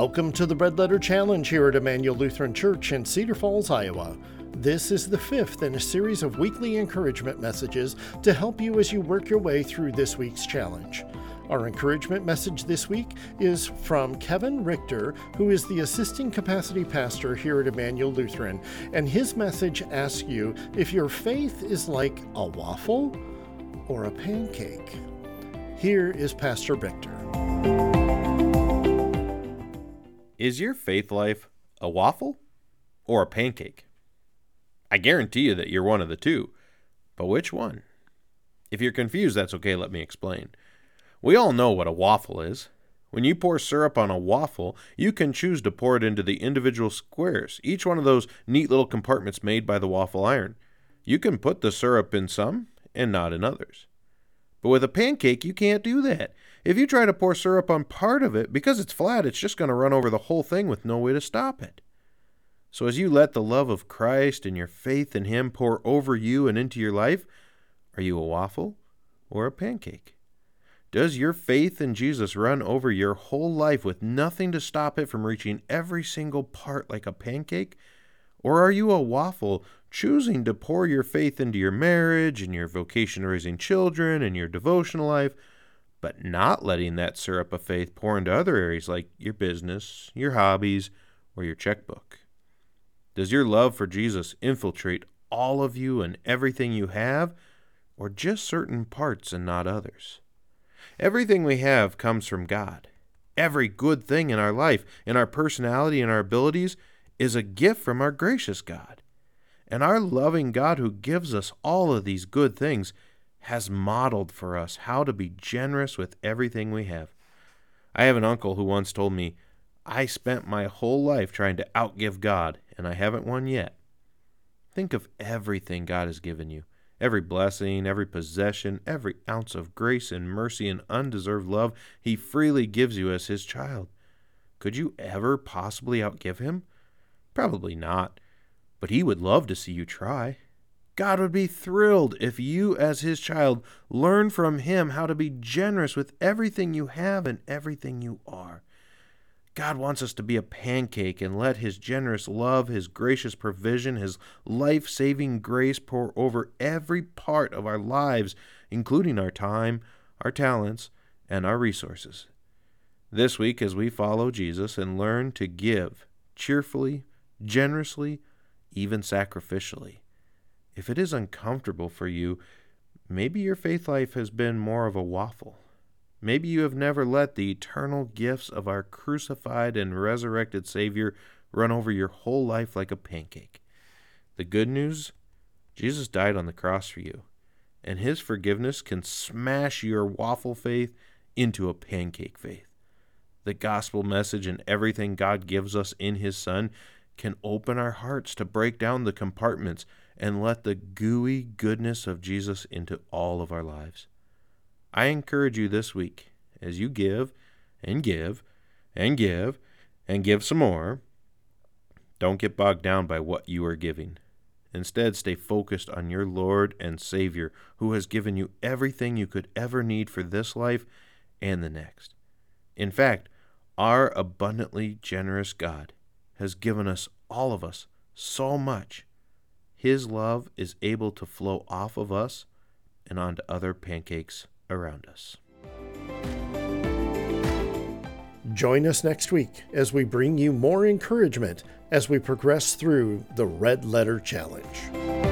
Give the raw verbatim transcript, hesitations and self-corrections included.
Welcome to the Red Letter Challenge here at Immanuel Lutheran Church in Cedar Falls, Iowa. This is the fifth in a series of weekly encouragement messages to help you as you work your way through this week's challenge. Our encouragement message this week is from Kevin Richter, who is the Assisting Capacity Pastor here at Immanuel Lutheran, and his message asks you if your faith is like a waffle or a pancake. Here is Pastor Richter. Is your faith life a waffle or a pancake? I guarantee you that you're one of the two, but which one? If you're confused, that's okay, let me explain. We all know what a waffle is. When you pour syrup on a waffle, you can choose to pour it into the individual squares, each one of those neat little compartments made by the waffle iron. You can put the syrup in some and not in others. But with a pancake, you can't do that. If you try to pour syrup on part of it, because it's flat, it's just going to run over the whole thing with no way to stop it. So as you let the love of Christ and your faith in Him pour over you and into your life, are you a waffle or a pancake? Does your faith in Jesus run over your whole life with nothing to stop it from reaching every single part like a pancake? Or are you a waffle, choosing to pour your faith into your marriage and your vocation to raising children and your devotional life, but not letting that syrup of faith pour into other areas like your business, your hobbies, or your checkbook? Does your love for Jesus infiltrate all of you and everything you have, or just certain parts and not others? Everything we have comes from God. Every good thing in our life, in our personality, in our abilities, is a gift from our gracious God. And our loving God, who gives us all of these good things, has modeled for us how to be generous with everything we have. I have an uncle who once told me, "I spent my whole life trying to outgive God, and I haven't won yet." Think of everything God has given you. Every blessing, every possession, every ounce of grace and mercy and undeserved love He freely gives you as His child. Could you ever possibly outgive Him? Probably not, but He would love to see you try. God would be thrilled if you, as His child, learn from Him how to be generous with everything you have and everything you are. God wants us to be a pancake and let His generous love, His gracious provision, His life-saving grace pour over every part of our lives, including our time, our talents, and our resources. This week, as we follow Jesus and learn to give cheerfully, generously, even sacrificially. If it is uncomfortable for you, maybe your faith life has been more of a waffle. Maybe you have never let the eternal gifts of our crucified and resurrected Savior run over your whole life like a pancake. The good news, Jesus died on the cross for you, and His forgiveness can smash your waffle faith into a pancake faith. The gospel message and everything God gives us in His Son can open our hearts to break down the compartments and let the gooey goodness of Jesus into all of our lives. I encourage you this week, as you give and give and give and give some more, don't get bogged down by what you are giving. Instead, stay focused on your Lord and Savior, who has given you everything you could ever need for this life and the next. In fact, our abundantly generous God has given us, all of us, so much. His love is able to flow off of us and onto other pancakes around us. Join us next week as we bring you more encouragement as we progress through the Red Letter Challenge.